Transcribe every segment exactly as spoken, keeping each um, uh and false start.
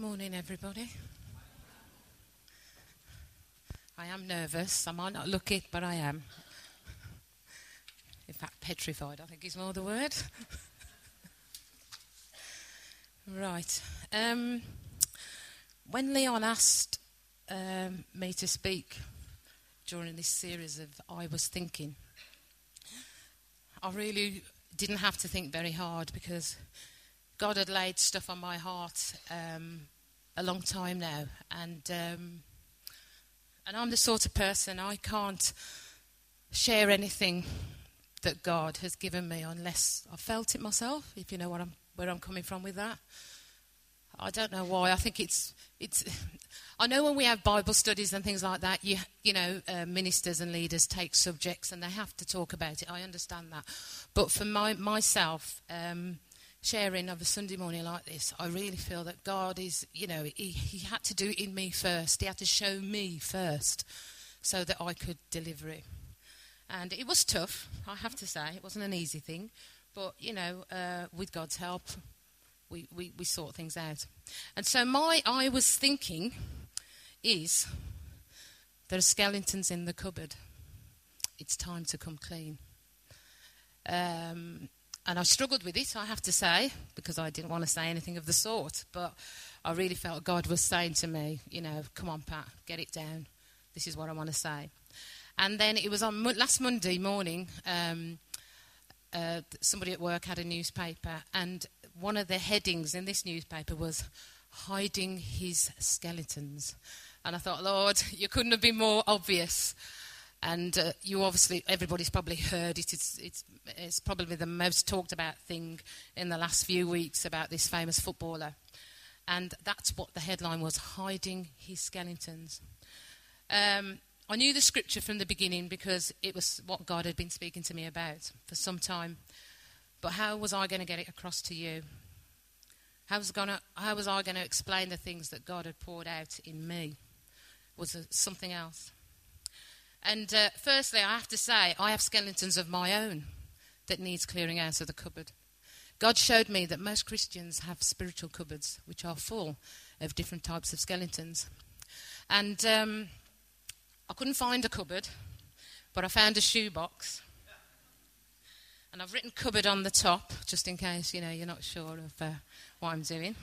Morning, everybody. I am nervous. I might not look it, but I am. In fact, petrified, I think is more the word. Right. Um, when Leon asked um, me to speak during this series of I Was Thinking, I really didn't have to think very hard because God had laid stuff on my heart um, a long time now, and um, and I'm the sort of person, I can't share anything that God has given me unless I felt it myself. If you know what I'm, where I'm coming from with that, I don't know why. I think it's it's. I know when we have Bible studies and things like that, you you know, uh, ministers and leaders take subjects and they have to talk about it. I understand that, but for my myself. Um, Sharing of a Sunday morning like this, I really feel that God is, you know, he, he had to do it in me first. He had to show me first so that I could deliver it. And it was tough, I have to say. It wasn't an easy thing. But, you know, uh, with God's help, we, we, we sort things out. And so my I was thinking is, there are skeletons in the cupboard. It's time to come clean. Um... And I struggled with it, I have to say, because I didn't want to say anything of the sort. But I really felt God was saying to me, you know, come on, Pat, get it down. This is what I want to say. And then it was on last Monday morning, um, uh, somebody at work had a newspaper. And one of the headings in this newspaper was, Hiding His Skeletons. And I thought, Lord, you couldn't have been more obvious. And uh, you obviously, everybody's probably heard it. It's, it's, it's probably the most talked about thing in the last few weeks about this famous footballer. And that's what the headline was, Hiding His Skeletons. Um, I knew the scripture from the beginning because it was what God had been speaking to me about for some time. But how was I going to get it across to you? How was, gonna, how was I going to explain the things that God had poured out in me? Was it something else? And uh, firstly, I have to say, I have skeletons of my own that needs clearing out of the cupboard. God showed me that most Christians have spiritual cupboards, which are full of different types of skeletons. And um, I couldn't find a cupboard, but I found a shoebox. And I've written cupboard on the top, just in case, you know, you're not sure of uh, what I'm doing.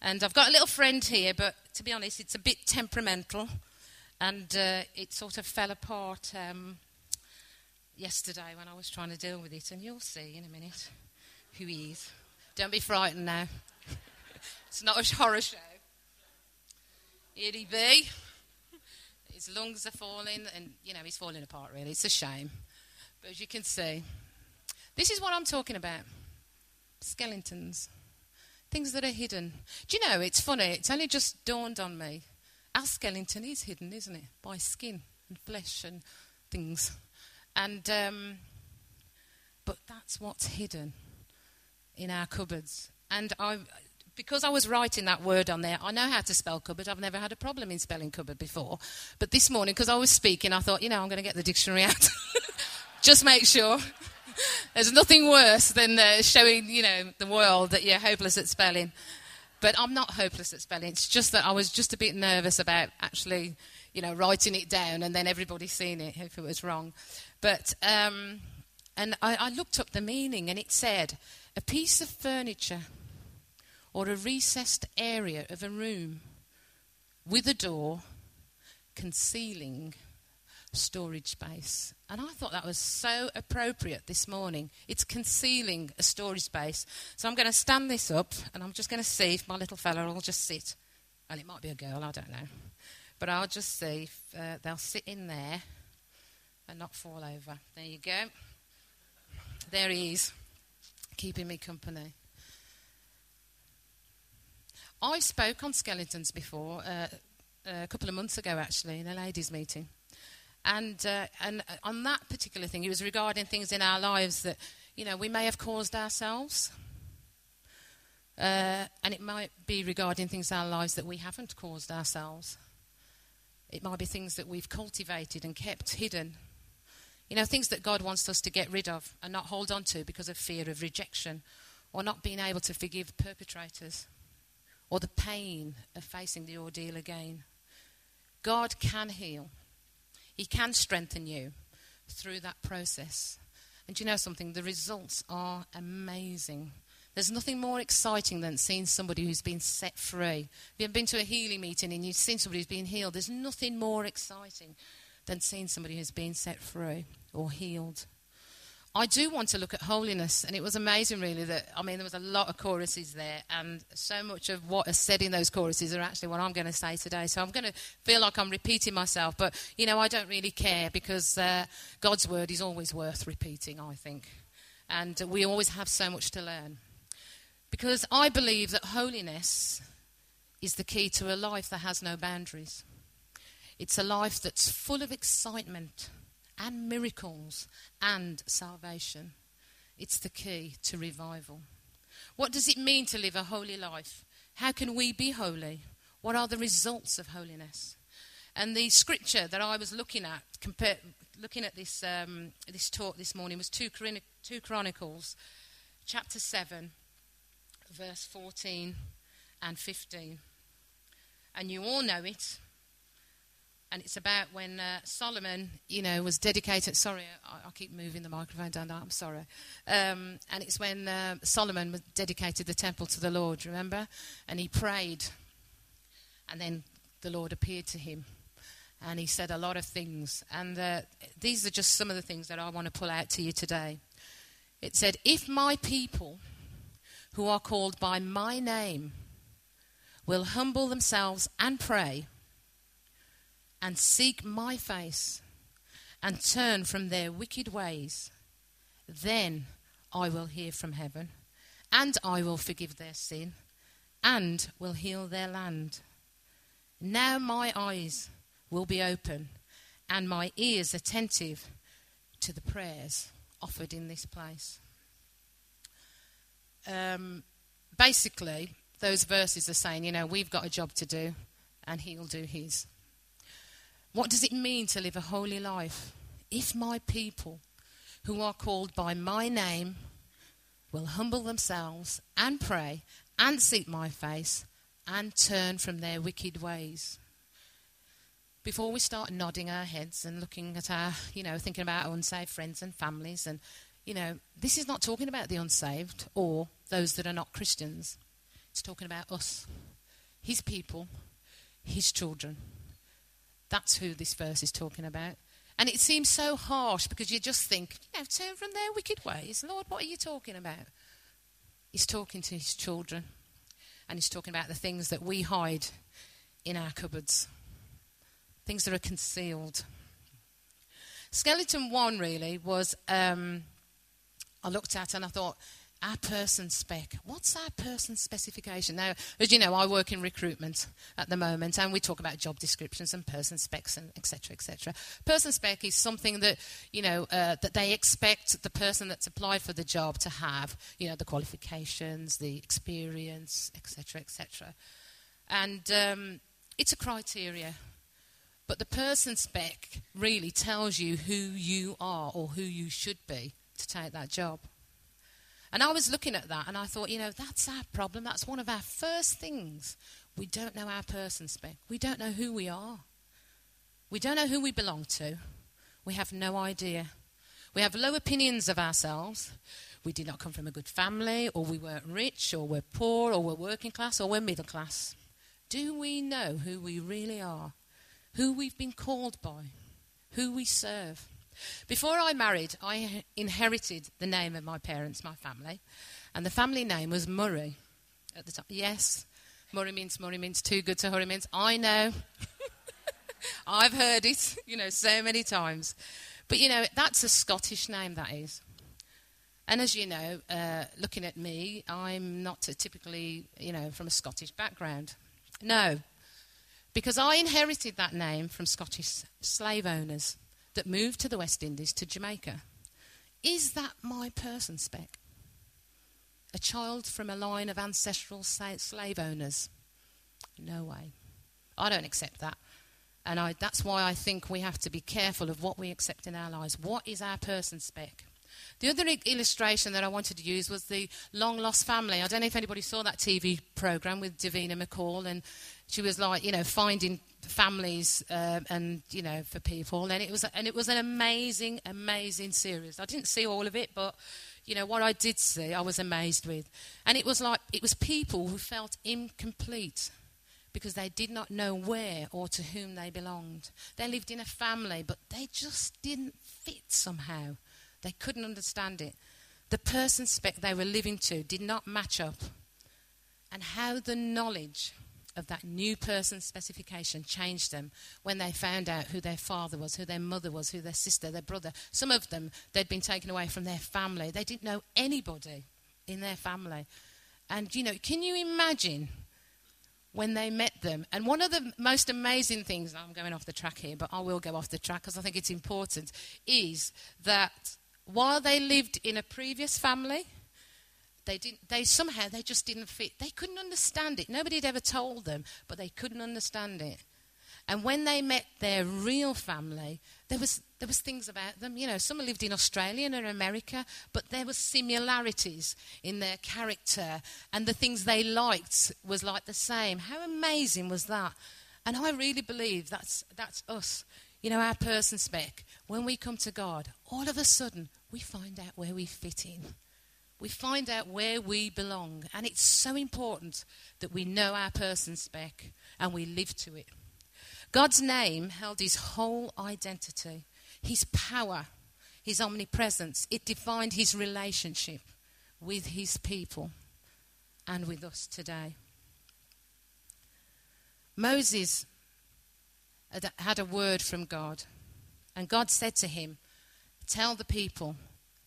And I've got a little friend here, but to be honest, it's a bit temperamental. And uh, it sort of fell apart um, yesterday when I was trying to deal with it. And you'll see in a minute who he is. Don't be frightened now. It's not a horror show. Here he be. His lungs are falling and, you know, he's falling apart really. It's a shame. But as you can see, this is what I'm talking about. Skeletons. Things that are hidden. Do you know, it's funny. It's only just dawned on me. Our skeleton is hidden, isn't it? By skin and flesh and things. And um, but that's what's hidden in our cupboards. And I, because I was writing that word on there, I know how to spell cupboard. I've never had a problem in spelling cupboard before. But this morning, because I was speaking, I thought, you know, I'm going to get the dictionary out. Just make sure. There's nothing worse than uh, showing, you know, the world that you're hopeless at spelling. But I'm not hopeless at spelling. It's just that I was just a bit nervous about actually, you know, writing it down and then everybody seeing it if it was wrong. But, um, and I, I looked up the meaning and it said, a piece of furniture or a recessed area of a room with a door concealing storage space. And I thought that was so appropriate this morning. It's concealing a storage space. So I'm going to stand this up and I'm just going to see if my little fella will just sit. And it might be a girl, I don't know. But I'll just see if uh, they'll sit in there and not fall over. There you go. There he is, keeping me company. I spoke on skeletons before, uh, a couple of months ago actually, in a ladies' meeting. And uh, and on that particular thing, it was regarding things in our lives that, you know, we may have caused ourselves. Uh, and it might be regarding things in our lives that we haven't caused ourselves. It might be things that we've cultivated and kept hidden. You know, things that God wants us to get rid of and not hold on to because of fear of rejection or not being able to forgive perpetrators or the pain of facing the ordeal again. God can heal. He can strengthen you through that process. And you know something? The results are amazing. There's nothing more exciting than seeing somebody who's been set free. If you've been to a healing meeting and you've seen somebody who's been healed, there's nothing more exciting than seeing somebody who's been set free or healed. I do want to look at holiness, and it was amazing, really, that, I mean, there was a lot of choruses there, and so much of what is said in those choruses are actually what I'm going to say today. So I'm going to feel like I'm repeating myself, but, you know, I don't really care because uh, God's word is always worth repeating, I think. And we always have so much to learn. Because I believe that holiness is the key to a life that has no boundaries. It's a life that's full of excitement and miracles and salvation. It's the key to revival. What does it mean to live a holy life? How can we be holy? What are the results of holiness? And the scripture that I was looking at, compare, looking at this um, this talk this morning, was two Chronicles, chapter seven, verse fourteen and fifteen. And you all know it. And it's about when uh, Solomon, you know, was dedicated. Sorry, I, I keep moving the microphone down. I'm sorry. Um, and it's when uh, Solomon was dedicated the temple to the Lord, remember? And he prayed. And then the Lord appeared to him. And he said a lot of things. And uh, these are just some of the things that I want to pull out to you today. It said, if my people who are called by my name will humble themselves and pray, and seek my face, and turn from their wicked ways, then I will hear from heaven, and I will forgive their sin, and will heal their land. Now my eyes will be open, and my ears attentive to the prayers offered in this place. Um, basically, those verses are saying, you know, we've got a job to do, and he'll do his. What does it mean to live a holy life? If my people, who are called by my name, will humble themselves and pray and seek my face and turn from their wicked ways. Before we start nodding our heads and looking at our, you know, thinking about our unsaved friends and families and, you know, this is not talking about the unsaved or those that are not Christians. It's talking about us, his people, his children. That's who this verse is talking about. And it seems so harsh because you just think, you know, turn from their wicked ways. Lord, what are you talking about? He's talking to his children. And he's talking about the things that we hide in our cupboards. Things that are concealed. Skeleton one really was, um, I looked at and I thought, our person spec. What's our person specification? Now, as you know, I work in recruitment at the moment, and we talk about job descriptions and person specs and et cetera, et cetera. Person spec is something that, you know, uh, that they expect the person that's applied for the job to have, you know, the qualifications, the experience, et cetera, et cetera. And um, it's a criteria. But the person spec really tells you who you are or who you should be to take that job. And I was looking at that and I thought, you know, that's our problem. That's one of our first things. We don't know our person spec. We don't know who we are. We don't know who we belong to. We have no idea. We have low opinions of ourselves. We did not come from a good family, or we weren't rich, or we're poor, or we're working class, or we're middle class. Do we know who we really are? Who we've been called by? Who we serve? Before I married, I inherited the name of my parents, my family, and the family name was Murray at the time. Yes, Murray means Murray means too good to hurry means. I know. I've heard it, you know, so many times. But, you know, that's a Scottish name, that is. And as you know, uh, looking at me, I'm not a typically, you know, from a Scottish background. No, because I inherited that name from Scottish slave owners that moved to the West Indies, to Jamaica. Is that my person spec? A child from a line of ancestral slave owners? No way. I don't accept that. And I, that's why I think we have to be careful of what we accept in our lives. What is our person spec? The other illustration that I wanted to use was the long-lost family. I don't know if anybody saw that T V programme with Davina McCall, and she was like, you know, finding families uh, and, you know, for people. And it was and it was an amazing, amazing series. I didn't see all of it, but, you know, what I did see, I was amazed with. And it was like, it was people who felt incomplete because they did not know where or to whom they belonged. They lived in a family, but they just didn't fit somehow. They couldn't understand it. The person spec they were living to did not match up. And how the knowledge of that new person specification changed them when they found out who their father was, who their mother was, who their sister, their brother. Some of them, they'd been taken away from their family. They didn't know anybody in their family. And, you know, can you imagine when they met them? And one of the most amazing things, I'm going off the track here, but I will go off the track because I think it's important, is that while they lived in a previous family, they didn't. They somehow, they just didn't fit. They couldn't understand it. Nobody had ever told them, but they couldn't understand it. And when they met their real family, there was there was things about them. You know, some lived in Australia and in America, but there were similarities in their character, and the things they liked was like the same. How amazing was that? And I really believe that's that's us. You know, our person spec. When we come to God, all of a sudden we find out where we fit in. We find out where we belong. And it's so important that we know our person spec and we live to it. God's name held his whole identity, his power, his omnipresence. It defined his relationship with his people and with us today. Moses had a word from God, and God said to him, "Tell the people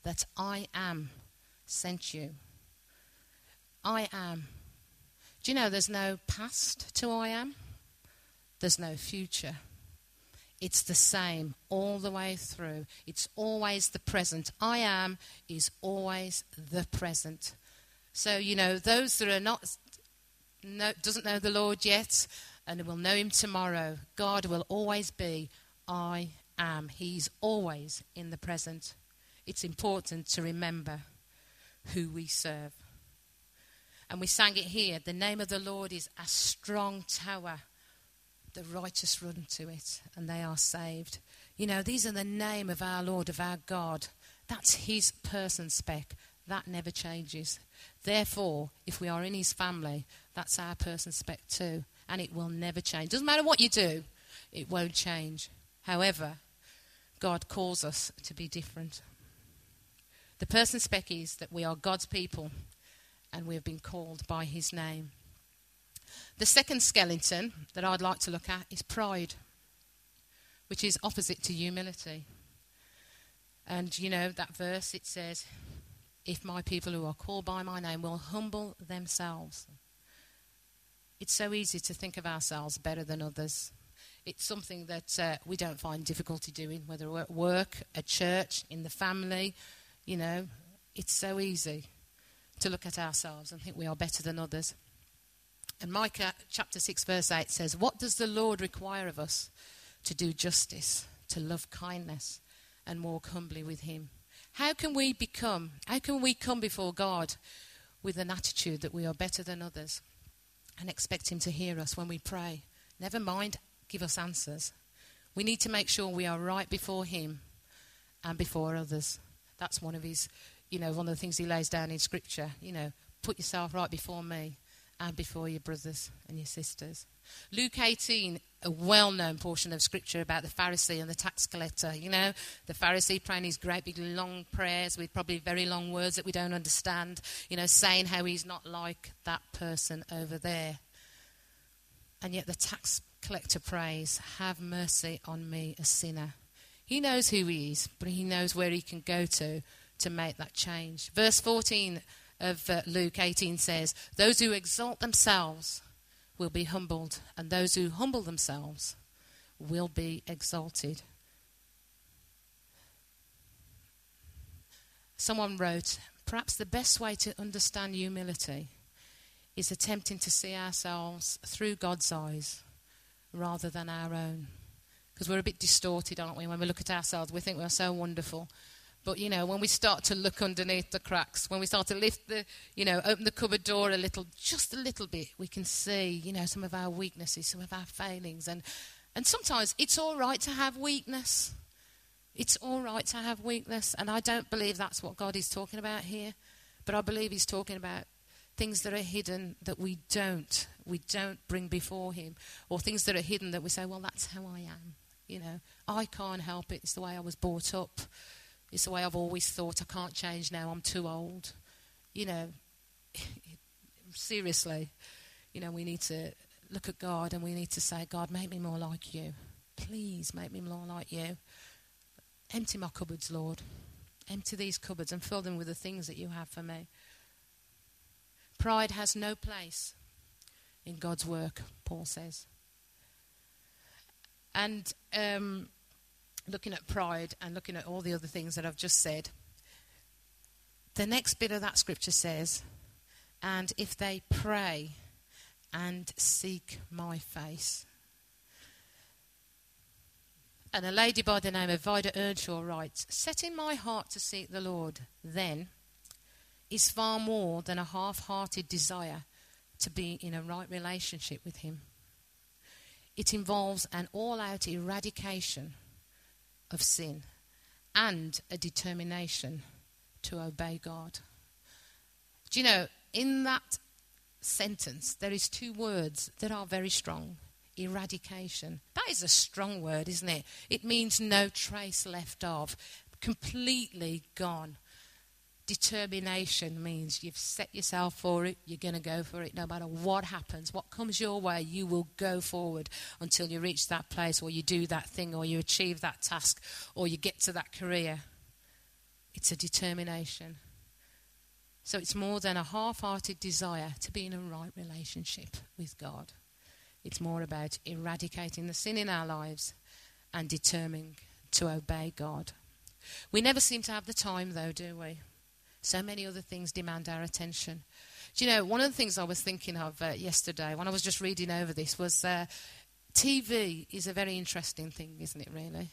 that I am sent you." I am. Do you know there's no past to I am? There's no future. It's the same all the way through. It's always the present. I am is always the present. So, you know, those that are not, no, doesn't know the Lord yet and will know him tomorrow, God will always be I am. He's always in the present. It's important to remember who we serve. And we sang it here. The name of the Lord is a strong tower. The righteous run to it, and they are saved. You know, these are the name of our Lord, of our God. That's his person spec. That never changes. Therefore, if we are in his family, that's our person spec too, and it will never change. Doesn't matter what you do, it won't change. However, God calls us to be different. The person spec is that we are God's people, and we have been called by his name. The second skeleton that I'd like to look at is pride, which is opposite to humility. And you know, that verse, it says, if my people who are called by my name will humble themselves. It's so easy to think of ourselves better than others. It's something that uh, we don't find difficulty doing, whether we're at work, at church, in the family. You know, it's so easy to look at ourselves and think we are better than others. And Micah chapter six verse eight says, what does the Lord require of us? To do justice, to love kindness, and walk humbly with him. How can we become, how can we come before God with an attitude that we are better than others and expect him to hear us when we pray? Never mind, give us answers. We need to make sure we are right before him and before others. That's one of his, you know, one of the things he lays down in scripture. You know, put yourself right before me and before your brothers and your sisters. Luke eighteen, a well-known portion of scripture about the Pharisee and the tax collector. You know, the Pharisee praying his great big long prayers with probably very long words that we don't understand, you know, saying how he's not like that person over there. And yet the tax collector prays, have mercy on me, a sinner. He knows who he is, but he knows where he can go to to make that change. Verse fourteen of uh, Luke eighteen says, those who exalt themselves will be humbled, and those who humble themselves will be exalted. Someone wrote, perhaps the best way to understand humility is attempting to see ourselves through God's eyes rather than our own. Because we're a bit distorted, aren't we? When we look at ourselves, we think we're so wonderful. But, you know, when we start to look underneath the cracks, when we start to lift the, you know, open the cupboard door a little, just a little bit, we can see, you know, some of our weaknesses, some of our failings. And, and sometimes it's all right to have weakness. It's all right to have weakness. And I don't believe that's what God is talking about here. But I believe he's talking about things that are hidden that we don't, we don't bring before him. Or things that are hidden that we say, well, that's how I am. You know, I can't help it. It's the way I was brought up. It's the way I've always thought. I can't change now. I'm too old. You know, seriously, you know, we need to look at God and we need to say, God, make me more like you. Please make me more like you. Empty my cupboards, Lord. Empty these cupboards and fill them with the things that you have for me. Pride has no place in God's work, Paul says. And, um... looking at pride and looking at all the other things that I've just said, the next bit of that scripture says, and if they pray and seek my face. And a lady by the name of Vida Earnshaw writes, set in my heart to seek the Lord, then, is far more than a half-hearted desire to be in a right relationship with him. It involves an all-out eradication of sin and a determination to obey God. Do you know, in that sentence, there is two words that are very strong. Eradication. That is a strong word, isn't it? It means no trace left of, completely gone. Determination means you've set yourself for it, you're going to go for it no matter what happens. What comes your way, you will go forward until you reach that place or you do that thing or you achieve that task or you get to that career. It's a determination. So it's more than a half-hearted desire to be in a right relationship with God. It's more about eradicating the sin in our lives and determining to obey God. We never seem to have the time though, do we? So many other things demand our attention. Do you know, one of the things I was thinking of uh, yesterday when I was just reading over this was uh, T V is a very interesting thing, isn't it, really?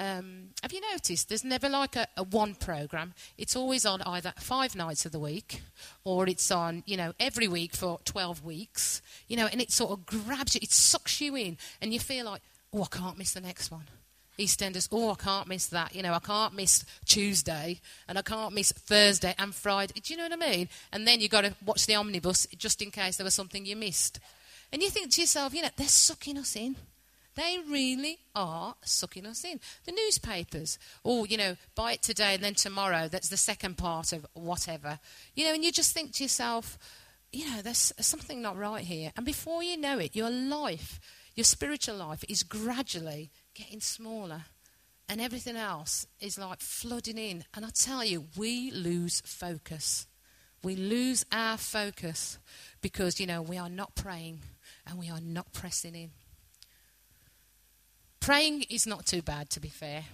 Um, have you noticed there's never like a, a one programme? It's always on either five nights of the week or it's on, you know, every week for twelve weeks, you know, and it sort of grabs you, it sucks you in and you feel like, oh, I can't miss the next one. EastEnders, oh, I can't miss that. You know, I can't miss Tuesday and I can't miss Thursday and Friday. Do you know what I mean? And then you've got to watch the omnibus just in case there was something you missed. And you think to yourself, you know, they're sucking us in. They really are sucking us in. The newspapers, oh, you know, buy it today and then tomorrow. That's the second part of whatever. You know, and you just think to yourself, you know, there's something not right here. And before you know it, your life, your spiritual life is gradually getting smaller and everything else is like flooding in. And I tell you, we lose focus. We lose our focus because, you know, we are not praying and we are not pressing in. Praying is not too bad, to be fair,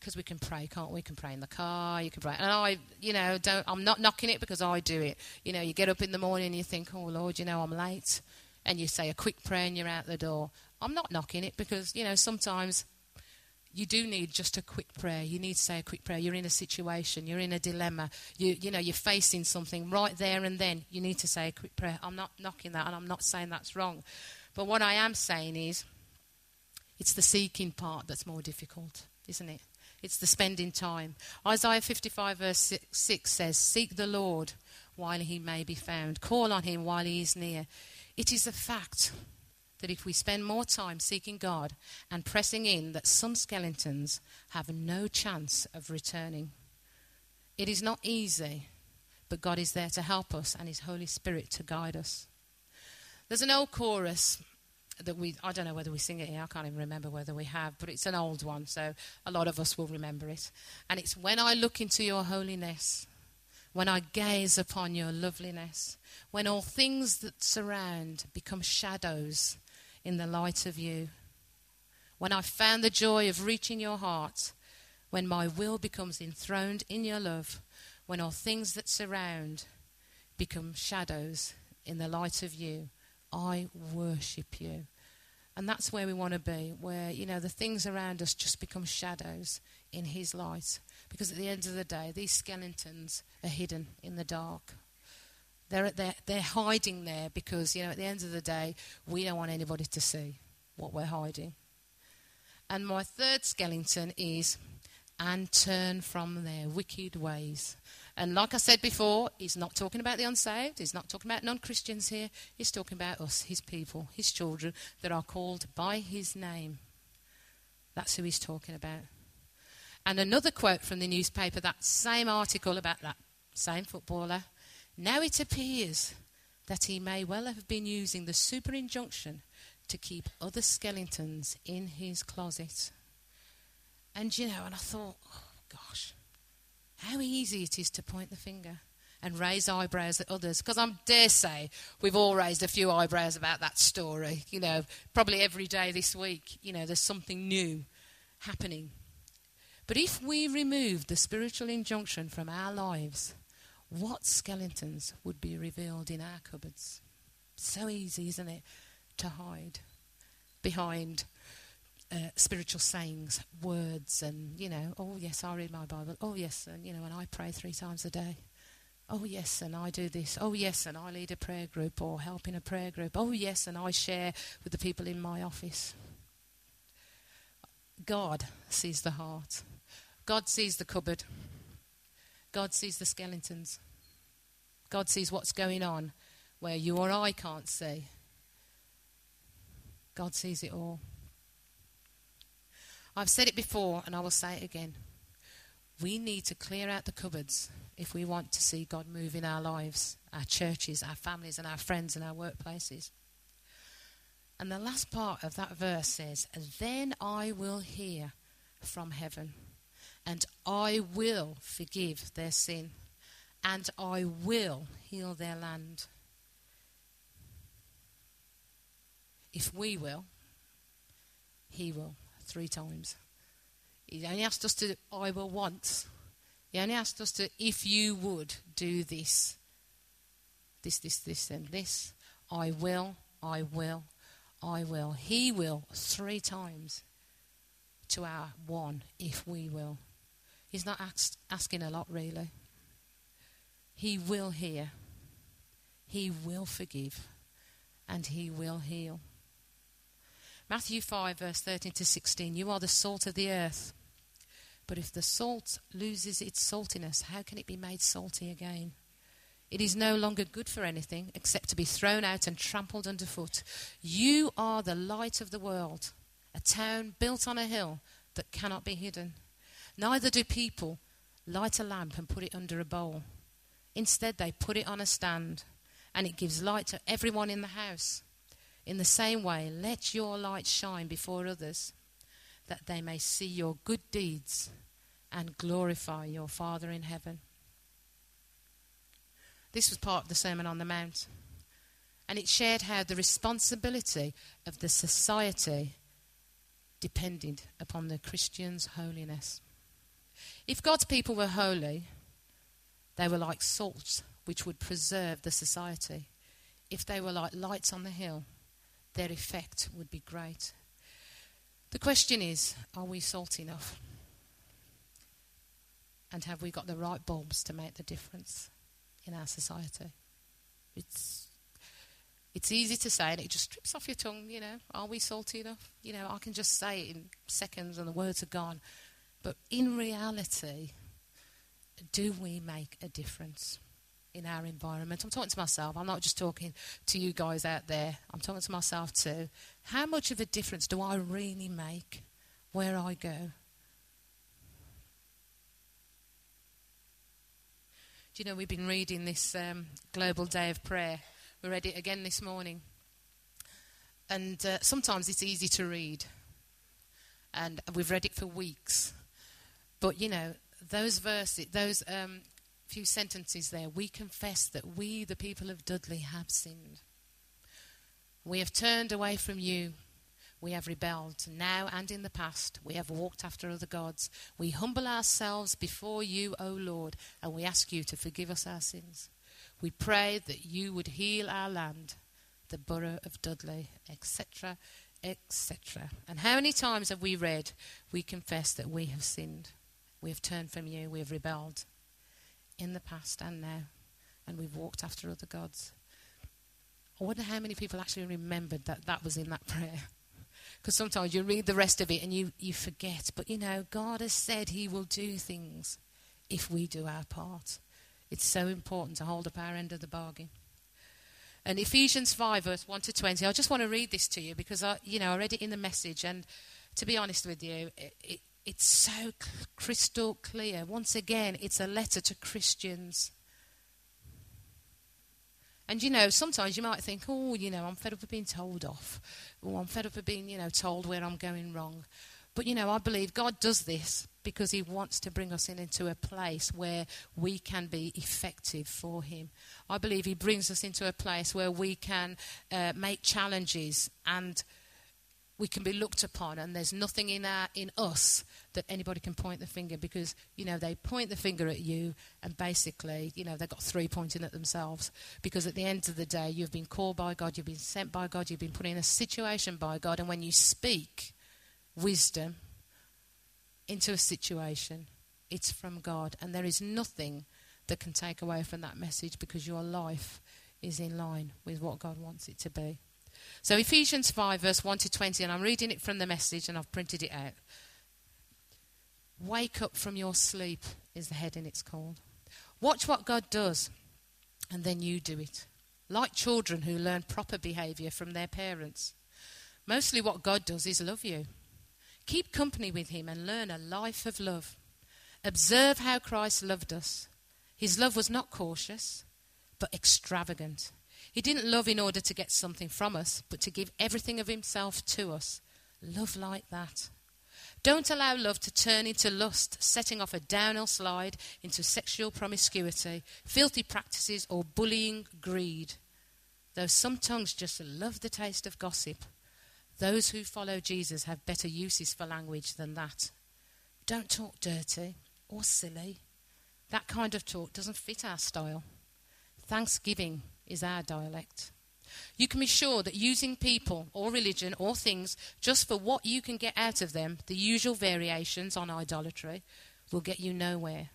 because we can pray, can't we? We can pray in the car, you can pray. And I, you know, don't, I'm not knocking it because I do it. You know, you get up in the morning and you think, oh, Lord, you know, I'm late. And you say a quick prayer and you're out the door. I'm not knocking it because, you know, sometimes you do need just a quick prayer. You need to say a quick prayer. You're in a situation. You're in a dilemma. You you know, you're facing something right there and then. You need to say a quick prayer. I'm not knocking that and I'm not saying that's wrong. But what I am saying is it's the seeking part that's more difficult, isn't it? It's the spending time. Isaiah fifty-five verse six says, seek the Lord while he may be found. Call on him while he is near. It is a fact that if we spend more time seeking God and pressing in, that some skeletons have no chance of returning. It is not easy, but God is there to help us and his Holy Spirit to guide us. There's an old chorus that we, I don't know whether we sing it here, I can't even remember whether we have, but it's an old one, so a lot of us will remember it. And it's, when I look into your holiness, when I gaze upon your loveliness, when all things that surround become shadows in the light of you, when I found the joy of reaching your heart, when my will becomes enthroned in your love, when all things that surround become shadows in the light of you, I worship you. And that's where we want to be, where, you know, the things around us just become shadows in his light. Because at the end of the day, these skeletons are hidden in the dark. They're, they're, they're hiding there because, you know, at the end of the day, we don't want anybody to see what we're hiding. And my third skeleton is, and turn from their wicked ways. And like I said before, he's not talking about the unsaved. He's not talking about non-Christians here. He's talking about us, his people, his children that are called by his name. That's who he's talking about. And another quote from the newspaper, that same article about that same footballer. Now it appears that he may well have been using the super injunction to keep other skeletons in his closet. And, you know, and I thought, oh, gosh, how easy it is to point the finger and raise eyebrows at others. Because I dare say we've all raised a few eyebrows about that story. You know, probably every day this week, you know, there's something new happening. But if we remove the spiritual injunction from our lives, what skeletons would be revealed in our cupboards? So easy, isn't it, to hide behind uh, spiritual sayings, words, and, you know, oh, yes, I read my Bible. Oh, yes, and, you know, and I pray three times a day. Oh, yes, and I do this. Oh, yes, and I lead a prayer group or help in a prayer group. Oh, yes, and I share with the people in my office. God sees the heart. God sees the cupboard. God sees the skeletons. God sees what's going on where you or I can't see. God sees it all. I've said it before and I will say it again. We need to clear out the cupboards if we want to see God move in our lives, our churches, our families and our friends and our workplaces. And the last part of that verse says, then I will hear from heaven. And I will forgive their sin, and I will heal their land. If we will, he will, three times. He only asked us to, I will once. He only asked us to, if you would do this, this, this, this, and this. I will, I will, I will. He will, three times to our one, if we will. He's not asked, asking a lot, really. He will hear. He will forgive. And he will heal. Matthew five, verse thirteen to sixteen. You are the salt of the earth. But if the salt loses its saltiness, how can it be made salty again? It is no longer good for anything except to be thrown out and trampled underfoot. You are the light of the world, a town built on a hill that cannot be hidden. Neither do people light a lamp and put it under a bowl. Instead, they put it on a stand, and it gives light to everyone in the house. In the same way, let your light shine before others, that they may see your good deeds and glorify your Father in heaven. This was part of the Sermon on the Mount, and it shared how the responsibility of the society depended upon the Christian's holiness. If God's people were holy, they were like salt, which would preserve the society. If they were like lights on the hill, their effect would be great. The question is, are we salt enough? And have we got the right bulbs to make the difference in our society? It's it's easy to say, and it just strips off your tongue, you know. Are we salty enough? You know, I can just say it in seconds and the words are gone. But in reality, do we make a difference in our environment? I'm talking to myself. I'm not just talking to you guys out there. I'm talking to myself too. How much of a difference do I really make where I go? Do you know, we've been reading this um, Global Day of Prayer. We read it again this morning. And uh, sometimes it's easy to read. And we've read it for weeks. But, you know, those verses, those um, few sentences there, we confess that we, the people of Dudley, have sinned. We have turned away from you. We have rebelled now and in the past. We have walked after other gods. We humble ourselves before you, O Lord, and we ask you to forgive us our sins. We pray that you would heal our land, the borough of Dudley, et cetera, et cetera. And how many times have we read, we confess that we have sinned? We've turned from you. We've rebelled in the past and now. And we've walked after other gods. I wonder how many people actually remembered that that was in that prayer. Because sometimes you read the rest of it and you, you forget. But, you know, God has said he will do things if we do our part. It's so important to hold up our end of the bargain. And Ephesians five, verse one to twenty, I just want to read this to you because, I, you know, I read it in the message. And to be honest with you, it, it, it's so crystal clear. Once again, it's a letter to Christians. And, you know, sometimes you might think, oh, you know, I'm fed up of being told off. Oh, I'm fed up of being, you know, told where I'm going wrong. But, you know, I believe God does this because he wants to bring us in into a place where we can be effective for him. I believe he brings us into a place where we can uh, make challenges and we can be looked upon, and there's nothing in our, in us that anybody can point the finger, because, you know, they point the finger at you and basically, you know, they've got three pointing at themselves, because at the end of the day, you've been called by God, you've been sent by God, you've been put in a situation by God, and when you speak wisdom into a situation, it's from God, and there is nothing that can take away from that message because your life is in line with what God wants it to be. So Ephesians five, verse one to twenty, and I'm reading it from the message and I've printed it out. Wake up from your sleep is the heading, it's called. Watch what God does and then you do it. Like children who learn proper behavior from their parents. Mostly what God does is love you. Keep company with him and learn a life of love. Observe how Christ loved us. His love was not cautious, but extravagant. He didn't love in order to get something from us, but to give everything of himself to us. Love like that. Don't allow love to turn into lust, setting off a downhill slide into sexual promiscuity, filthy practices, or bullying greed. Though some tongues just love the taste of gossip, those who follow Jesus have better uses for language than that. Don't talk dirty or silly. That kind of talk doesn't fit our style. Thanksgiving is our dialect. You can be sure that using people or religion or things just for what you can get out of them, the usual variations on idolatry, will get you nowhere.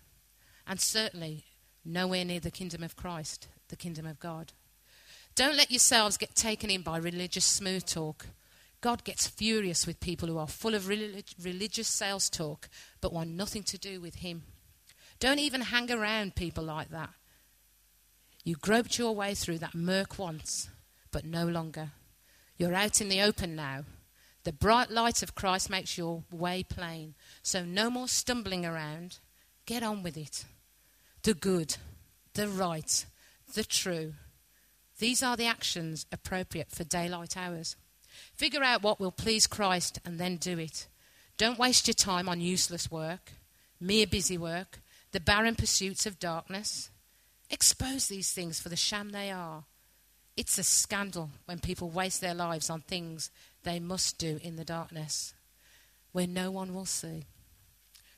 And certainly nowhere near the kingdom of Christ, the kingdom of God. Don't let yourselves get taken in by religious smooth talk. God gets furious with people who are full of relig- religious sales talk but want nothing to do with him. Don't even hang around people like that. You groped your way through that murk once, but no longer. You're out in the open now. The bright light of Christ makes your way plain. So no more stumbling around. Get on with it. The good, the right, the true. These are the actions appropriate for daylight hours. Figure out what will please Christ and then do it. Don't waste your time on useless work, mere busy work, the barren pursuits of darkness. Expose these things for the sham they are. It's a scandal when people waste their lives on things they must do in the darkness, where no one will see.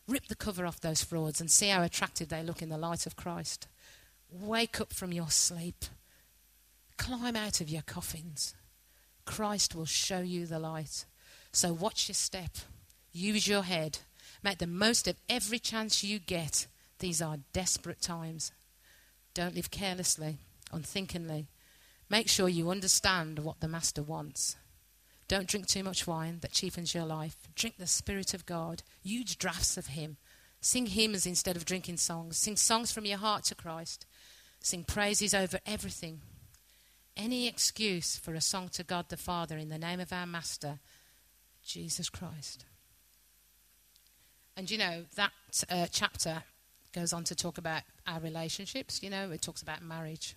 Rip the cover off those frauds and see how attractive they look in the light of Christ. Wake up from your sleep. Climb out of your coffins. Christ will show you the light. So watch your step. Use your head. Make the most of every chance you get. These are desperate times. Don't live carelessly, unthinkingly. Make sure you understand what the Master wants. Don't drink too much wine that cheapens your life. Drink the Spirit of God, huge draughts of him. Sing hymns instead of drinking songs. Sing songs from your heart to Christ. Sing praises over everything. Any excuse for a song to God the Father in the name of our Master, Jesus Christ. And you know, that uh, chapter goes on to talk about our relationships, you know, it talks about marriage.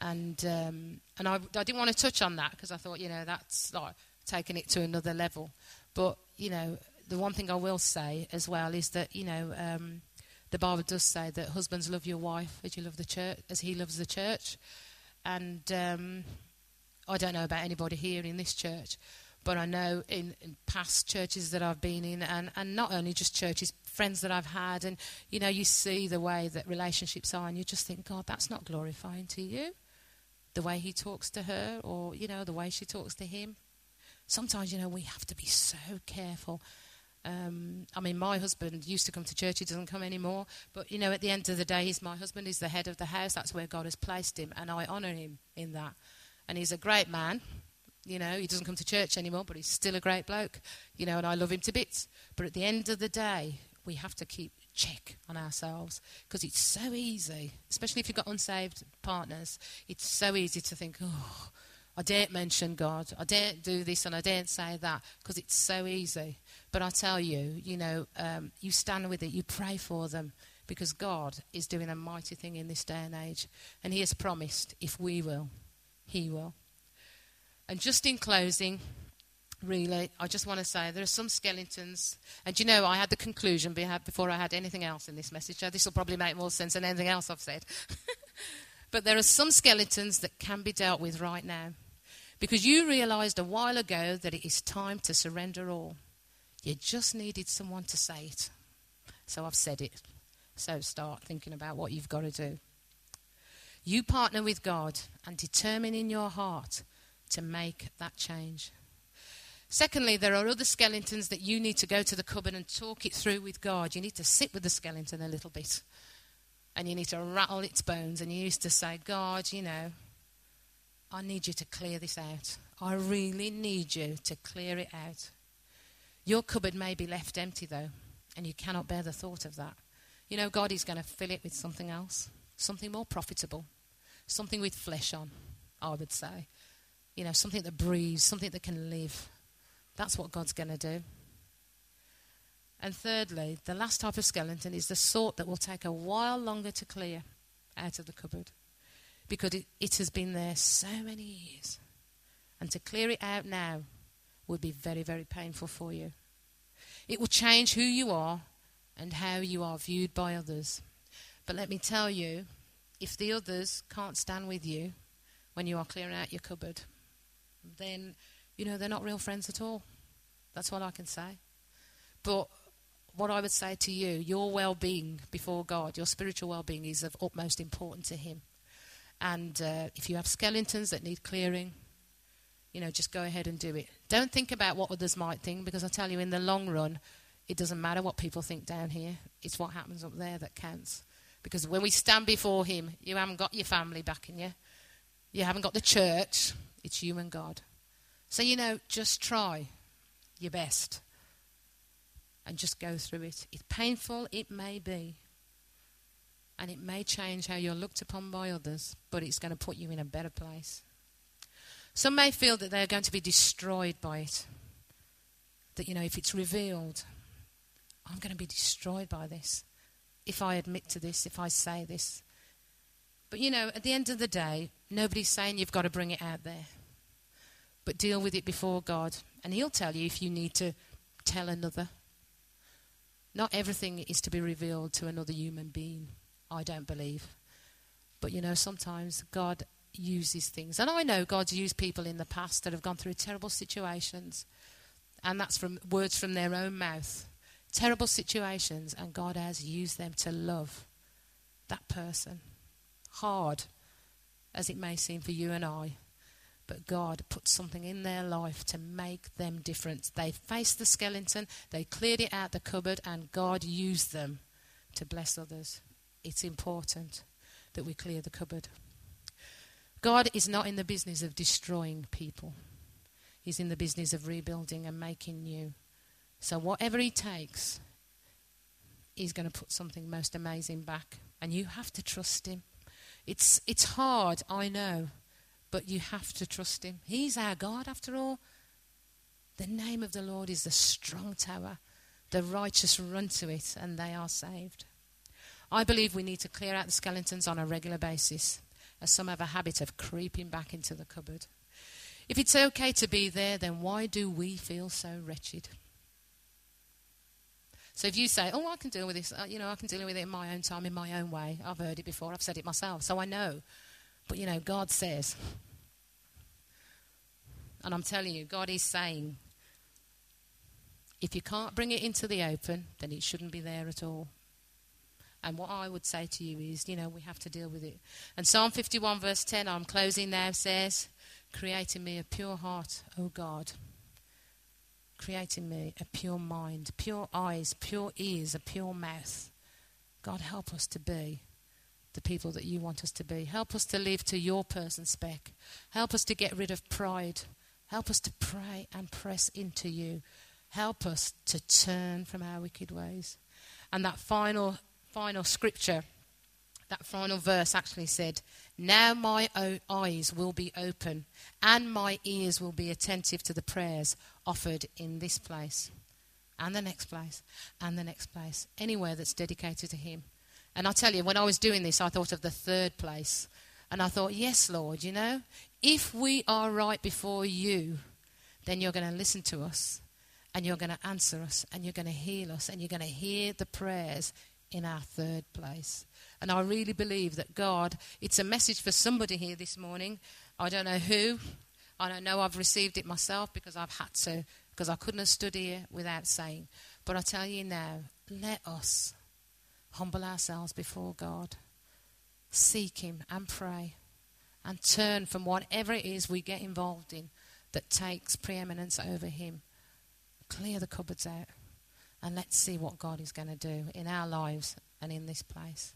And um, and I, I didn't want to touch on that because I thought, you know, that's like taking it to another level. But, you know, the one thing I will say as well is that, you know, um, the Bible does say that husbands love your wife as you love the church, as he loves the church. And um, I don't know about anybody here in this church, but I know in, in past churches that I've been in, and, and not only just churches, friends that I've had, and, you know, you see the way that relationships are and you just think, God, that's not glorifying to you. The way he talks to her, or, you know, the way she talks to him. Sometimes, you know, we have to be so careful. Um, I mean, my husband used to come to church. He doesn't come anymore. But, you know, at the end of the day, he's my husband. He's the head of the house. That's where God has placed him, and I honour him in that. And he's a great man. You know, he doesn't come to church anymore, but he's still a great bloke. You know, and I love him to bits. But at the end of the day, we have to keep check on ourselves, because it's so easy, especially if you've got unsaved partners, it's so easy to think, oh, I daren't mention God, I daren't do this and I daren't say that, because it's so easy. But I tell you, you know, um, you stand with it, you pray for them, because God is doing a mighty thing in this day and age. And he has promised, if we will, he will. And just in closing, really, I just want to say there are some skeletons. And, you know, I had the conclusion before I had anything else in this message. So this will probably make more sense than anything else I've said. But there are some skeletons that can be dealt with right now. Because you realised a while ago that it is time to surrender all. You just needed someone to say it. So I've said it. So start thinking about what you've got to do. You partner with God and determine in your heart to make that change. Secondly, there are other skeletons that you need to go to the cupboard and talk it through with God. You need to sit with the skeleton a little bit. And you need to rattle its bones. And you need to say, God, you know, I need you to clear this out. I really need you to clear it out. Your cupboard may be left empty, though, and you cannot bear the thought of that. You know, God is going to fill it with something else, something more profitable, something with flesh on, I would say. You know, something that breathes, something that can live. That's what God's going to do. And thirdly, the last type of skeleton is the sort that will take a while longer to clear out of the cupboard, because it, it has been there so many years. And to clear it out now would be very, very painful for you. It will change who you are and how you are viewed by others. But let me tell you, if the others can't stand with you when you are clearing out your cupboard, then, you know, they're not real friends at all. That's what I can say. But what I would say to you, your well-being before God, your spiritual well-being is of utmost importance to him. And uh, if you have skeletons that need clearing, you know, just go ahead and do it. Don't think about what others might think, because I tell you, in the long run, it doesn't matter what people think down here. It's what happens up there that counts. Because when we stand before him, you haven't got your family backing you. You haven't got the church. It's you and God. So, you know, just try your best and just go through it. It's painful, it may be, and it may change how you're looked upon by others, but it's going to put you in a better place. Some may feel that they're going to be destroyed by it, that, you know, if it's revealed, I'm going to be destroyed by this, if I admit to this, if I say this. But, you know, at the end of the day, nobody's saying you've got to bring it out there. But deal with it before God. And he'll tell you if you need to tell another. Not everything is to be revealed to another human being, I don't believe. But, you know, sometimes God uses things. And I know God's used people in the past that have gone through terrible situations. And that's from words from their own mouth. Terrible situations. And God has used them to love that person. Hard as it may seem for you and I. But God put something in their life to make them different. They faced the skeleton, they cleared it out the cupboard, and God used them to bless others. It's important that we clear the cupboard. God is not in the business of destroying people. He's in the business of rebuilding and making new. So whatever he takes, he's going to put something most amazing back. And you have to trust him. It's, it's hard, I know. But you have to trust him. He's our God, after all. The name of the Lord is the strong tower. The righteous run to it, and they are saved. I believe we need to clear out the skeletons on a regular basis, as some have a habit of creeping back into the cupboard. If it's okay to be there, then why do we feel so wretched? So if you say, oh, I can deal with this, you know, I can deal with it in my own time, in my own way. I've heard it before. I've said it myself, so I know. But, you know, God says, and I'm telling you, God is saying, if you can't bring it into the open, then it shouldn't be there at all. And what I would say to you is, you know, we have to deal with it. And Psalm fifty-one, verse ten, I'm closing now, says, create in me a pure heart, O God, Create in me a pure mind, pure eyes, pure ears, a pure mouth. God, help us to be the people that you want us to be. Help us to live to your person spec. Help us to get rid of pride. Help us to pray and press into you. Help us to turn from our wicked ways. And that final, final scripture, that final verse actually said, now my eyes will be open and my ears will be attentive to the prayers offered in this place and the next place and the next place, anywhere that's dedicated to him. And I tell you, when I was doing this, I thought of the third place. And I thought, yes, Lord, you know, if we are right before you, then you're going to listen to us and you're going to answer us and you're going to heal us and you're going to hear the prayers in our third place. And I really believe that God, it's a message for somebody here this morning. I don't know who. I don't know. I've received it myself because I've had to, because I couldn't have stood here without saying. But I tell you now, let us humble ourselves before God, seek him and pray and turn from whatever it is we get involved in that takes preeminence over him. Clear the cupboards out and let's see what God is going to do in our lives and in this place.